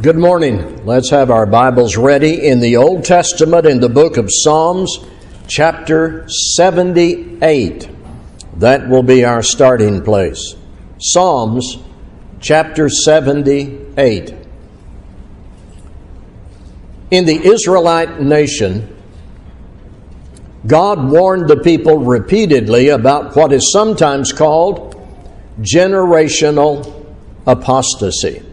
Good morning. Let's have our Bibles ready in the Old Testament in the book of Psalms, chapter 78. That will be our starting place. Psalms, chapter 78. In the Israelite nation, God warned the people repeatedly about what is sometimes called generational apostasy.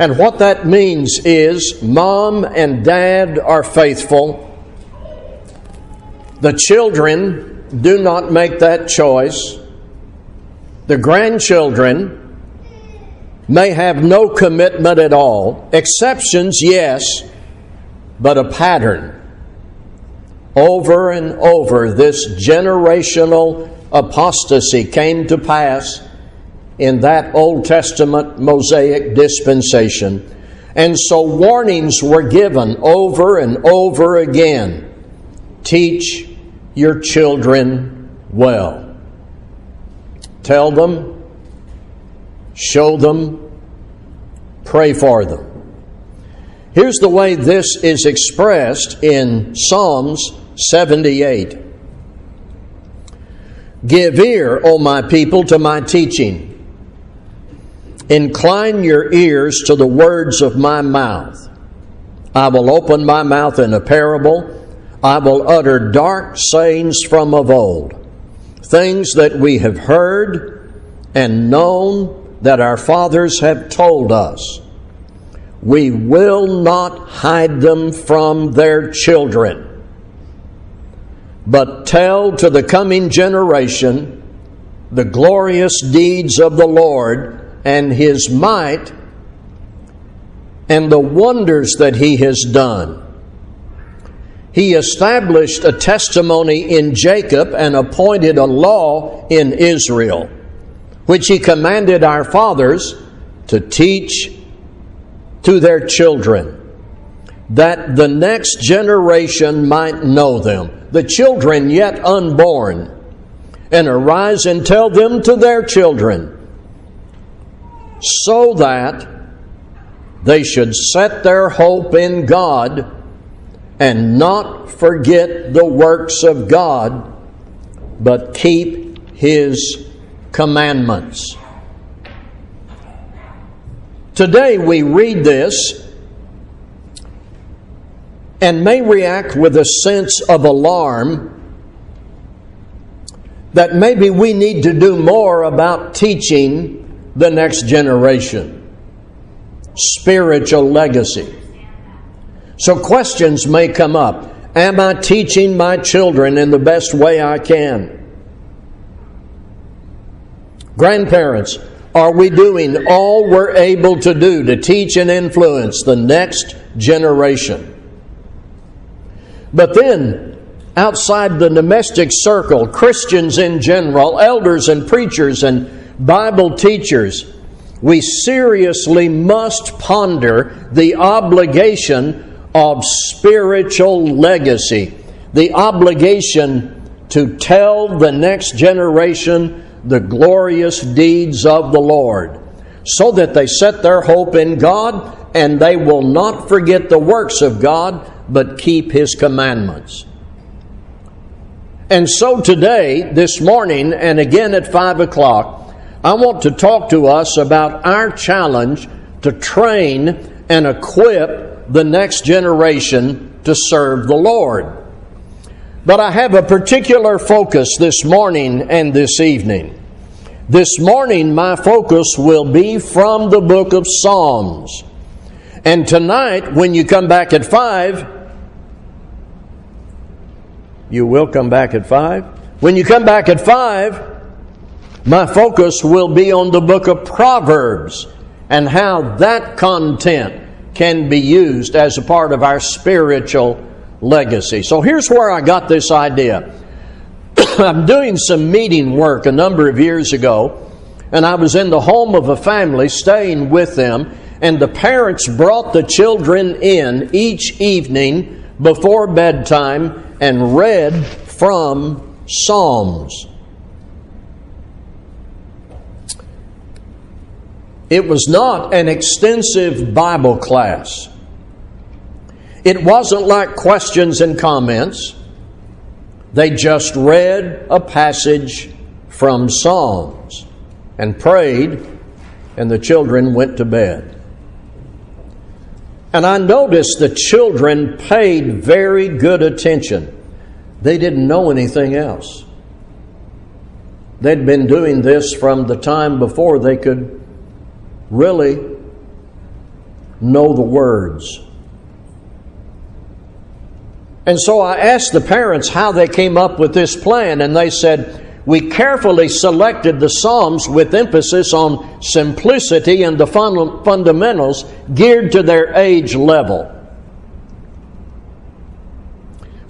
And what that means is mom and dad are faithful. The children do not make that choice. The grandchildren may have no commitment at all. Exceptions, yes, but a pattern. Over and over, this generational apostasy came to pass in that Old Testament Mosaic dispensation. And so warnings were given over and over again. Teach your children well. Tell them, show them, pray for them. Here's the way this is expressed in Psalms 78. Give ear, O my people, to my teaching. Incline your ears to the words of my mouth. I will open my mouth in a parable. I will utter dark sayings from of old, things that we have heard and known that our fathers have told us. We will not hide them from their children, but tell to the coming generation the glorious deeds of the Lord and His might, and the wonders that He has done. He established a testimony in Jacob and appointed a law in Israel, which He commanded our fathers to teach to their children, that the next generation might know them, the children yet unborn, and arise and tell them to their children, so that they should set their hope in God and not forget the works of God, but keep His commandments. Today we read this and may react with a sense of alarm that maybe we need to do more about teaching the next generation, spiritual legacy. So questions may come up. Am I teaching my children in the best way I can? Grandparents, are we doing all we're able to do to teach and influence the next generation? But then, outside the domestic circle, Christians in general, elders and preachers and Bible teachers, we seriously must ponder the obligation of spiritual legacy, the obligation to tell the next generation the glorious deeds of the Lord, so that they set their hope in God and they will not forget the works of God, but keep His commandments. And so today, this morning, and again at 5 o'clock, I want to talk to us about our challenge to train and equip the next generation to serve the Lord. But I have a particular focus this morning and this evening. This morning, my focus will be from the book of Psalms. And tonight, when you come back at 5, you will come back at 5? When you come back at 5, my focus will be on the book of Proverbs and how that content can be used as a part of our spiritual legacy. So here's where I got this idea. I'm doing some meeting work a number of years ago, and I was in the home of a family staying with them, and the parents brought the children in each evening before bedtime and read from Psalms. It was not an extensive Bible class. It wasn't like questions and comments. They just read a passage from Psalms and prayed, and the children went to bed. And I noticed the children paid very good attention. They didn't know anything else. They'd been doing this from the time before they could really know the words. And so I asked the parents how they came up with this plan, and they said, "We carefully selected the Psalms with emphasis on simplicity and the fundamentals geared to their age level."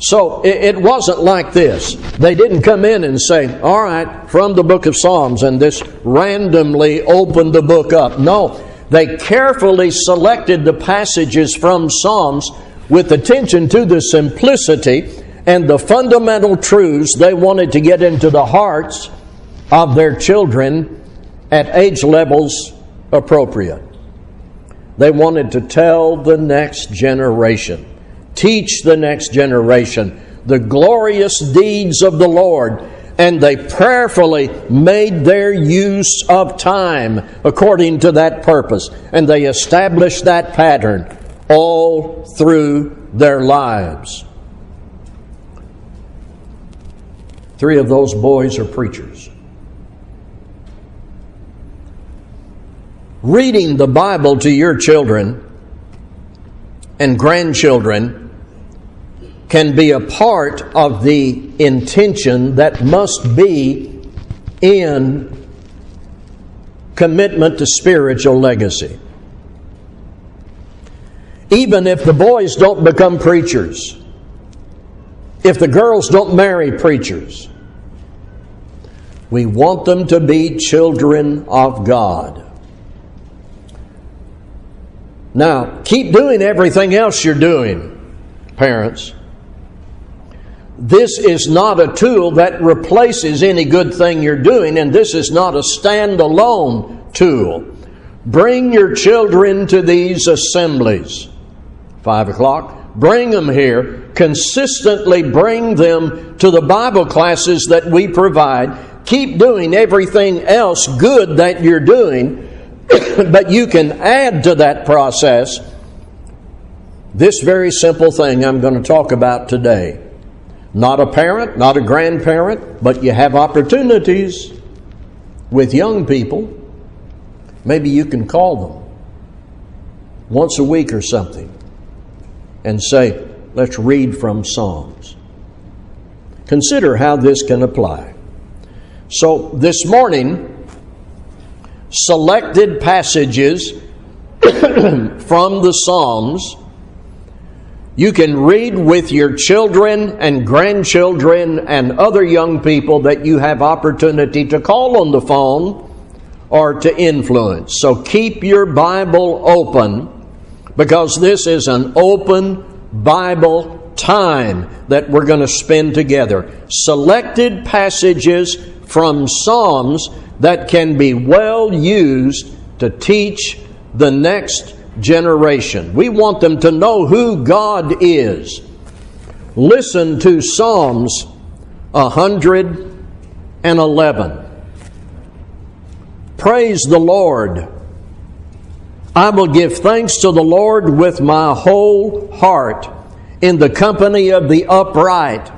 So it wasn't like this. They didn't come in and say, "All right, from the book of Psalms," and this randomly opened the book up. No, they carefully selected the passages from Psalms with attention to the simplicity and the fundamental truths they wanted to get into the hearts of their children at age levels appropriate. They wanted to tell the next generation, teach the next generation the glorious deeds of the Lord, and they prayerfully made their use of time according to that purpose, and they established that pattern all through their lives. 3 of those boys are preachers. Reading the Bible to your children and grandchildren can be a part of the intention that must be in commitment to spiritual legacy. Even if the boys don't become preachers, if the girls don't marry preachers, we want them to be children of God. Now, keep doing everything else you're doing, parents. This is not a tool that replaces any good thing you're doing, and this is not a standalone tool. Bring your children to these assemblies. 5 o'clock. Bring them here. Consistently bring them to the Bible classes that we provide. Keep doing everything else good that you're doing, but you can add to that process this very simple thing I'm going to talk about today. Not a parent, not a grandparent, but you have opportunities with young people. Maybe you can call them once a week or something and say, "Let's read from Psalms." Consider how this can apply. So this morning, selected passages from the Psalms you can read with your children and grandchildren and other young people that you have opportunity to call on the phone or to influence. So keep your Bible open, because this is an open Bible time that we're going to spend together. Selected passages from Psalms that can be well used to teach the next generation. We want them to know who God is. Listen to Psalms 111. Praise the Lord. I will give thanks to the Lord with my whole heart, in the company of the upright,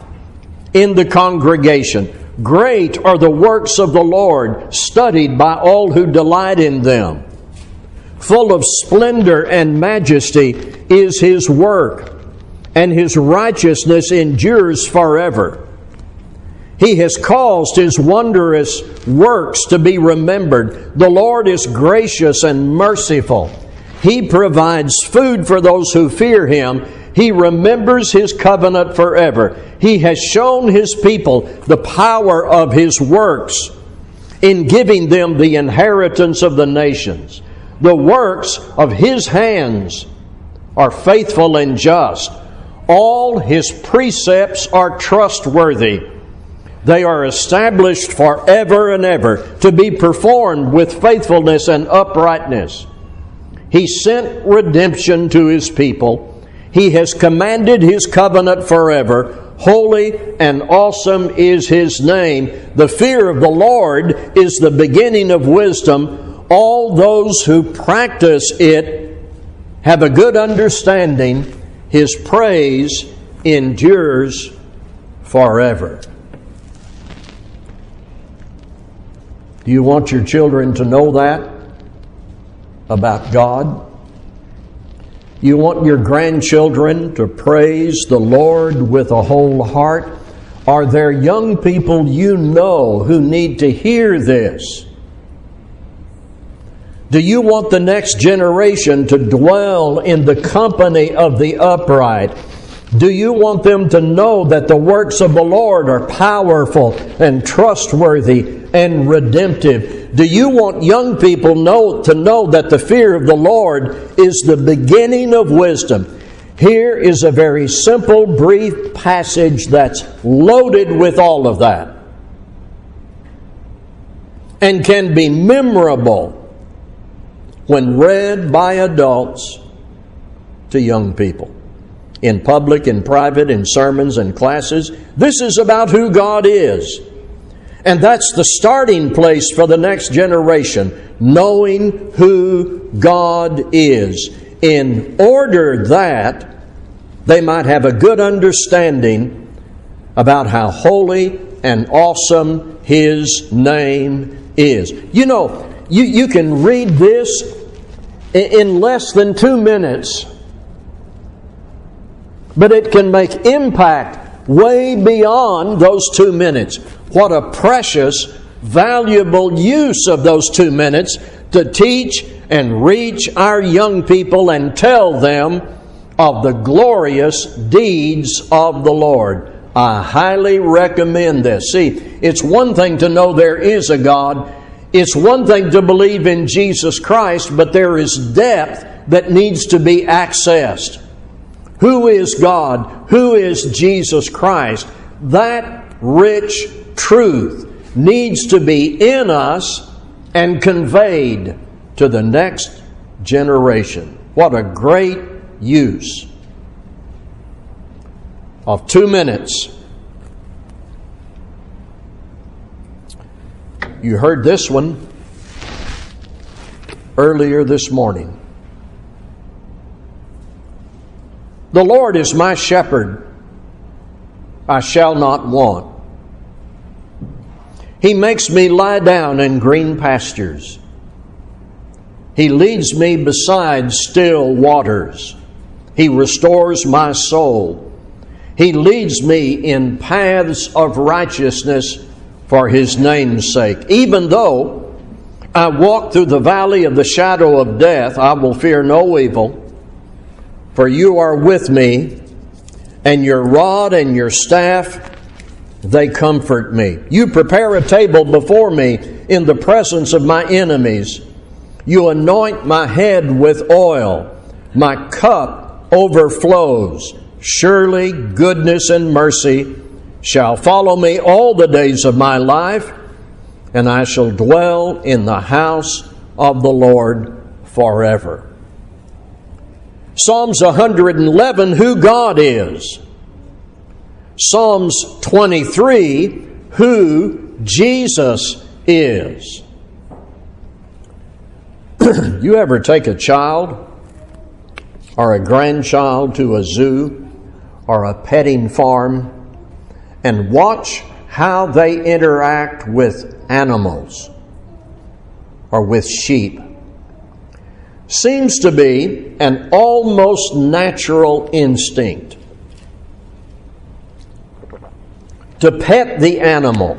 in the congregation. Great are the works of the Lord, studied by all who delight in them. Full of splendor and majesty is his work, and his righteousness endures forever. He has caused his wondrous works to be remembered. The Lord is gracious and merciful. He provides food for those who fear him. He remembers his covenant forever. He has shown his people the power of his works in giving them the inheritance of the nations. The works of his hands are faithful and just. All his precepts are trustworthy. They are established forever and ever to be performed with faithfulness and uprightness. He sent redemption to His people. He has commanded His covenant forever. Holy and awesome is His name. The fear of the Lord is the beginning of wisdom. All those who practice it have a good understanding. His praise endures forever. Do you want your children to know that about God? You want your grandchildren to praise the Lord with a whole heart? Are there young people you know who need to hear this? Do you want the next generation to dwell in the company of the upright? Do you want them to know that the works of the Lord are powerful and trustworthy and redemptive? Do you want young people to know that the fear of the Lord is the beginning of wisdom? Here is a very simple, brief passage that's loaded with all of that and can be memorable when read by adults to young people, in public, in private, in sermons and classes. This is about who God is. And that's the starting place for the next generation, knowing who God is, in order that they might have a good understanding about how holy and awesome His name is. You know, you can read this in less than 2 minutes, but it can make impact way beyond those 2 minutes. What a precious, valuable use of those 2 minutes to teach and reach our young people and tell them of the glorious deeds of the Lord. I highly recommend this. See, it's one thing to know there is a God. It's one thing to believe in Jesus Christ, but there is depth that needs to be accessed. Who is God? Who is Jesus Christ? That rich truth needs to be in us and conveyed to the next generation. What a great use of 2 minutes. You heard this one earlier this morning. The Lord is my shepherd, I shall not want. He makes me lie down in green pastures. He leads me beside still waters. He restores my soul. He leads me in paths of righteousness for His name's sake. Even though I walk through the valley of the shadow of death, I will fear no evil. For you are with me, and your rod and your staff, they comfort me. You prepare a table before me in the presence of my enemies. You anoint my head with oil. My cup overflows. Surely goodness and mercy shall follow me all the days of my life, and I shall dwell in the house of the Lord forever. Psalms 111, who God is. Psalms 23, who Jesus is. You ever take a child or a grandchild to a zoo or a petting farm and watch how they interact with animals or with sheep? Seems to be an almost natural instinct to pet the animal,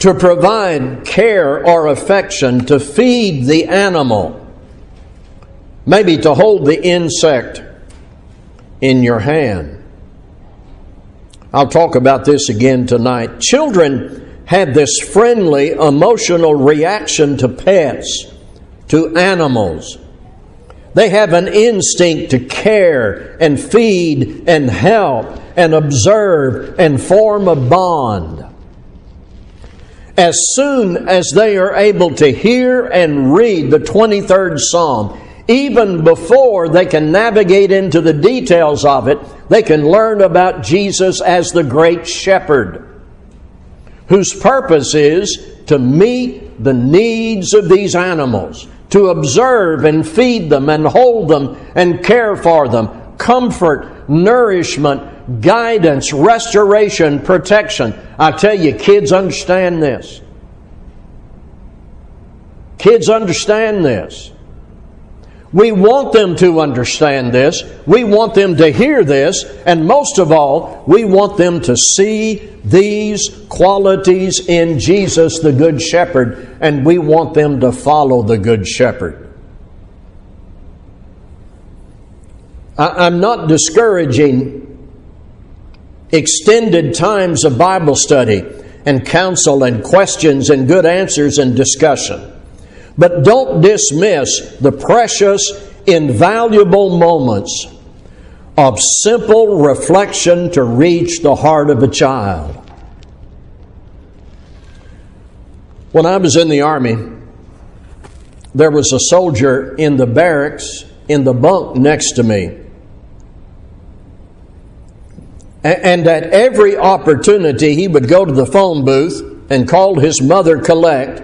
to provide care or affection, to feed the animal, maybe to hold the insect in your hand. I'll talk about this again tonight. Children have this friendly, emotional reaction to pets, to animals. They have an instinct to care and feed and help and observe and form a bond. As soon as they are able to hear and read the 23rd Psalm, even before they can navigate into the details of it, they can learn about Jesus as the great shepherd, whose purpose is to meet the needs of these animals, to observe and feed them and hold them and care for them, comfort, nourishment, guidance, restoration, protection. I tell you, kids understand this. Kids understand this. We want them to understand this. We want them to hear this. And most of all, we want them to see these qualities in Jesus, the Good Shepherd. And we want them to follow the Good Shepherd. I'm not discouraging extended times of Bible study and counsel and questions and good answers and discussion. But don't dismiss the precious, invaluable moments of simple reflection to reach the heart of a child. When I was in the Army, there was a soldier in the barracks, in the bunk next to me. And at every opportunity, he would go to the phone booth and call his mother collect,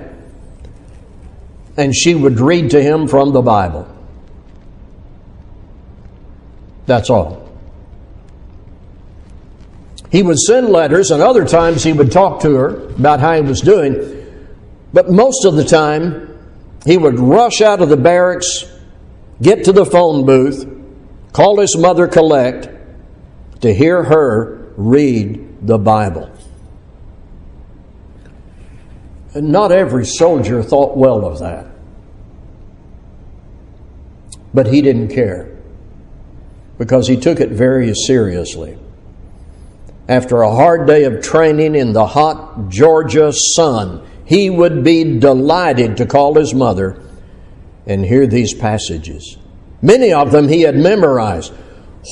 and she would read to him from the Bible. That's all. He would send letters, and other times he would talk to her about how he was doing. But most of the time, he would rush out of the barracks, get to the phone booth, call his mother collect, to hear her read the Bible. And not every soldier thought well of that. But he didn't care, because he took it very seriously. After a hard day of training in the hot Georgia sun, he would be delighted to call his mother and hear these passages. Many of them he had memorized.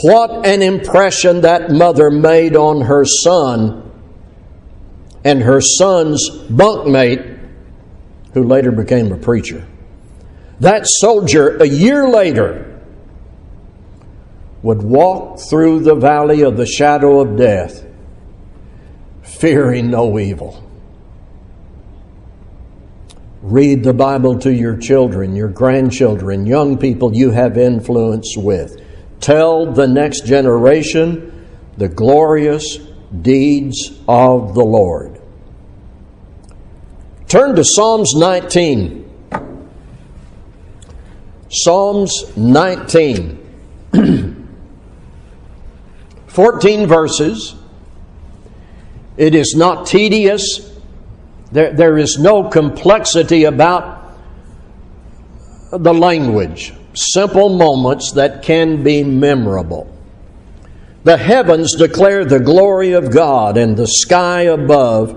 What an impression that mother made on her son and her son's bunkmate, who later became a preacher. That soldier, a year later, would walk through the valley of the shadow of death, fearing no evil. Read the Bible to your children, your grandchildren, young people you have influence with. Tell the next generation the glorious deeds of the Lord. Turn to Psalms 19. Psalms 19. 14 verses. It is not tedious. There is no complexity about the language. Simple moments that can be memorable. The heavens declare the glory of God, and the sky above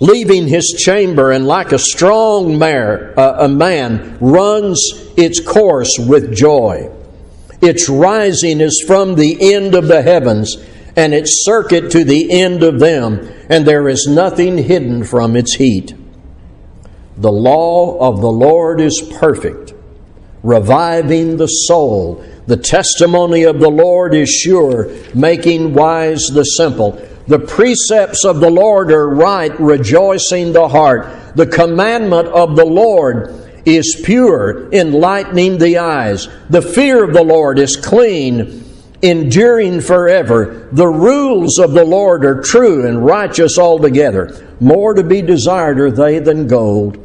leaving his chamber, and like a strong man runs its course with joy. Its rising is from the end of the heavens, and its circuit to the end of them, and there is nothing hidden from its heat. The law of the Lord is perfect, reviving the soul. The testimony of the Lord is sure, making wise the simple. The precepts of the Lord are right, rejoicing the heart. The commandment of the Lord is pure, enlightening the eyes. The fear of the Lord is clean, enduring forever. The rules of the Lord are true and righteous altogether. More to be desired are they than gold,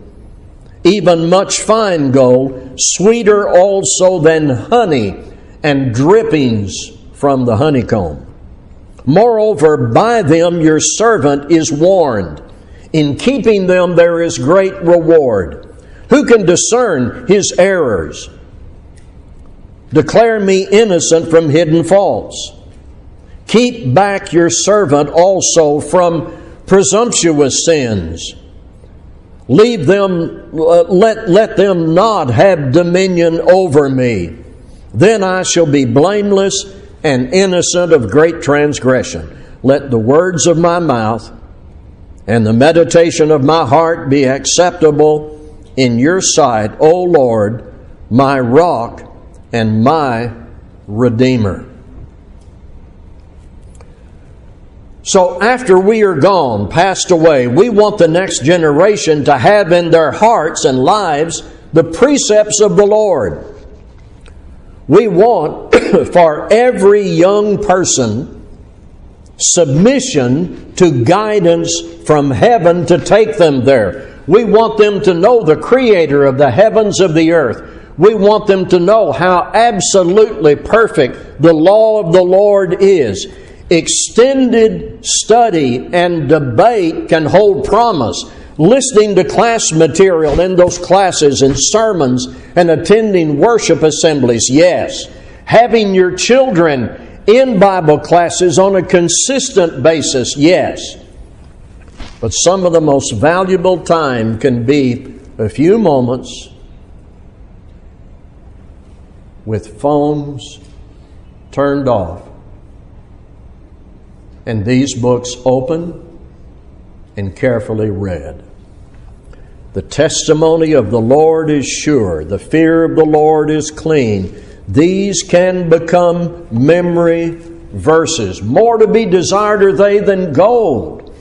even much fine gold, sweeter also than honey and drippings from the honeycomb. Moreover, by them your servant is warned, In keeping them there is great reward. Who can discern his errors? Declare me innocent from hidden faults. Keep back your servant also from presumptuous sins. Leave them, let them not have dominion over me. Then I shall be blameless and innocent of great transgression. Let the words of my mouth and the meditation of my heart be acceptable in your sight, O Lord, my rock and my redeemer. So after we are gone, passed away, we want the next generation to have in their hearts and lives the precepts of the Lord. We want for every young person submission to guidance from heaven to take them there. We want them to know the Creator of the heavens and the earth. We want them to know how absolutely perfect the law of the Lord is. Extended study and debate can hold promise. Listening to class material in those classes and sermons and attending worship assemblies, yes. Having your children in Bible classes on a consistent basis, yes. But some of the most valuable time can be a few moments with phones turned off and these books open and carefully read. The testimony of the Lord is sure. The fear of the Lord is clean. These can become memory verses. More to be desired are they than gold.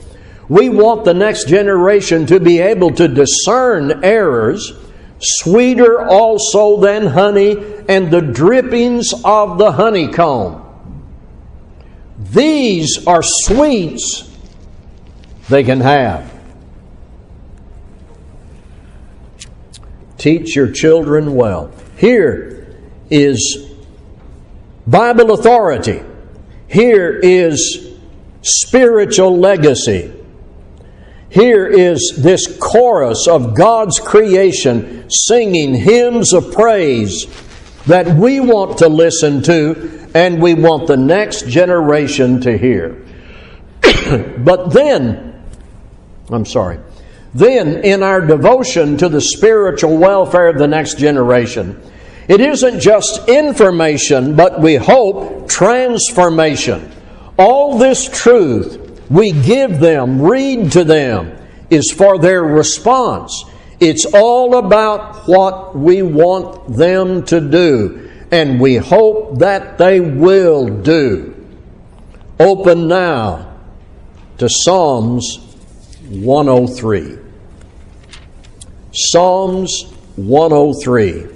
We want the next generation to be able to discern errors, sweeter also than honey, and the drippings of the honeycomb. These are sweets they can have. Teach your children well. Here is Bible authority. Here is spiritual legacy. Here is this chorus of God's creation singing hymns of praise that we want to listen to and we want the next generation to hear. But then in our devotion to the spiritual welfare of the next generation, it isn't just information, but we hope transformation. All this truth we give them, read to them, is for their response. It's all about what we want them to do, and we hope that they will do. Open now to Psalms 103. Psalms 103.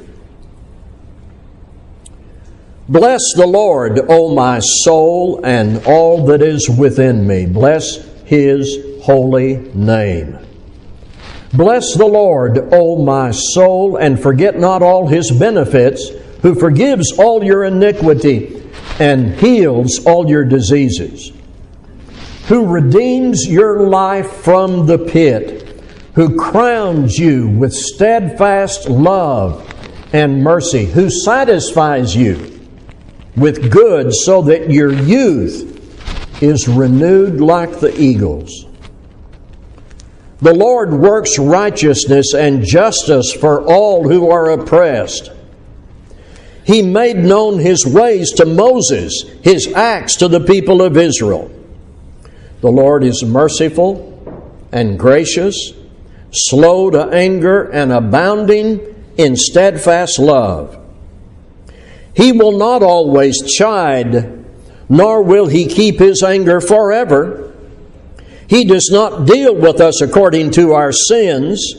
Bless the Lord, O my soul, and all that is within me. Bless His holy name. Bless the Lord, O my soul, and forget not all His benefits, who forgives all your iniquity and heals all your diseases, who redeems your life from the pit, who crowns you with steadfast love and mercy, who satisfies you with good so that your youth is renewed like the eagles. The Lord works righteousness and justice for all who are oppressed. He made known His ways to Moses, His acts to the people of Israel. The Lord is merciful and gracious, slow to anger and abounding in steadfast love. He will not always chide, nor will He keep His anger forever. He does not deal with us according to our sins,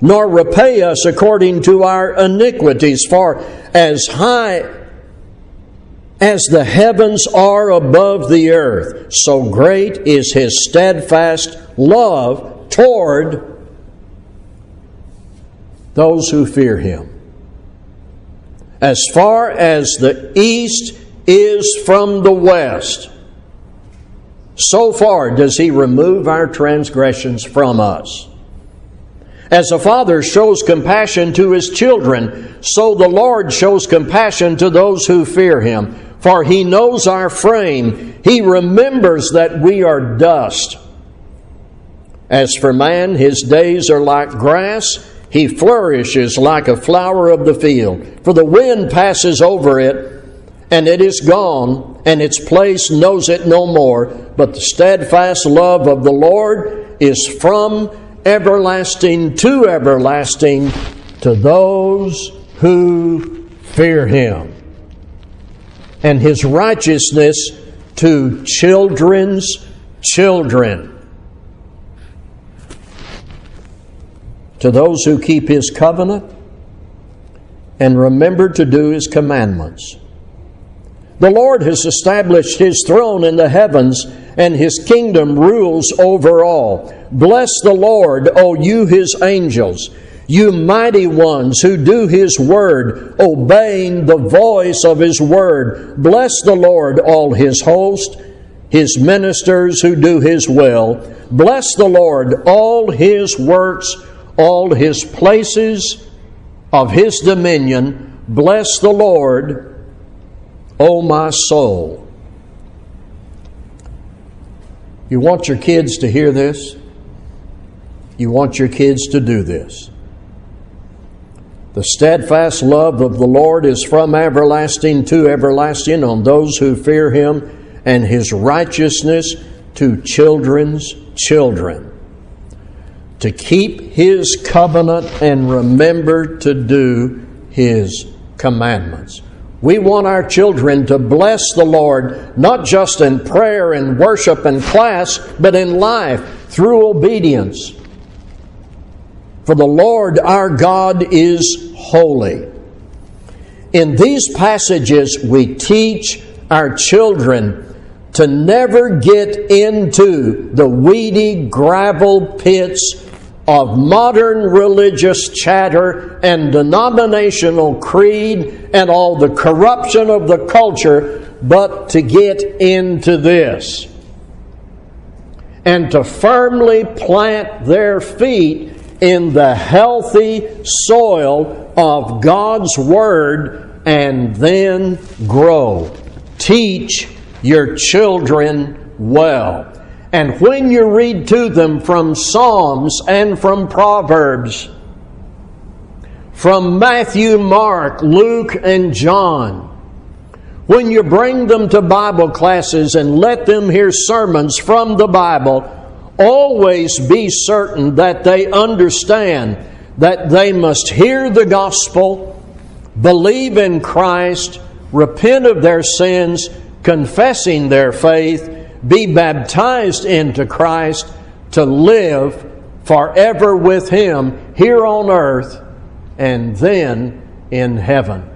nor repay us according to our iniquities. For as high as the heavens are above the earth, so great is His steadfast love toward those who fear Him. As far as the east is from the west, so far does He remove our transgressions from us. As a father shows compassion to his children, so the Lord shows compassion to those who fear Him. For He knows our frame. He remembers that we are dust. As for man, his days are like grass. He flourishes like a flower of the field. For the wind passes over it, and it is gone, and its place knows it no more. But the steadfast love of the Lord is from everlasting to everlasting to those who fear Him, and His righteousness to children's children, to those who keep His covenant and remember to do His commandments. The Lord has established His throne in the heavens, and His kingdom rules over all. Bless the Lord, O you His angels, you mighty ones who do His word, obeying the voice of His word. Bless the Lord, all His host, His ministers who do His will. Bless the Lord, all His works, all His places of His dominion. Bless the Lord, O my soul. You want your kids to hear this? You want your kids to do this. The steadfast love of the Lord is from everlasting to everlasting on those who fear Him, and His righteousness to children's children, to keep His covenant and remember to do His commandments. We want our children to bless the Lord, not just in prayer and worship and class, but in life through obedience. For the Lord our God is holy. In these passages, we teach our children to never get into the weedy gravel pits of modern religious chatter and denominational creed and all the corruption of the culture, but to get into this and to firmly plant their feet in the healthy soil of God's Word and then grow. Teach your children well. And when you read to them from Psalms and from Proverbs, from Matthew, Mark, Luke, and John, when you bring them to Bible classes and let them hear sermons from the Bible, always be certain that they understand that they must hear the gospel, believe in Christ, repent of their sins, confessing their faith, be baptized into Christ to live forever with Him here on earth and then in heaven.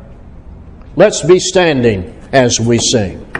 Let's be standing as we sing.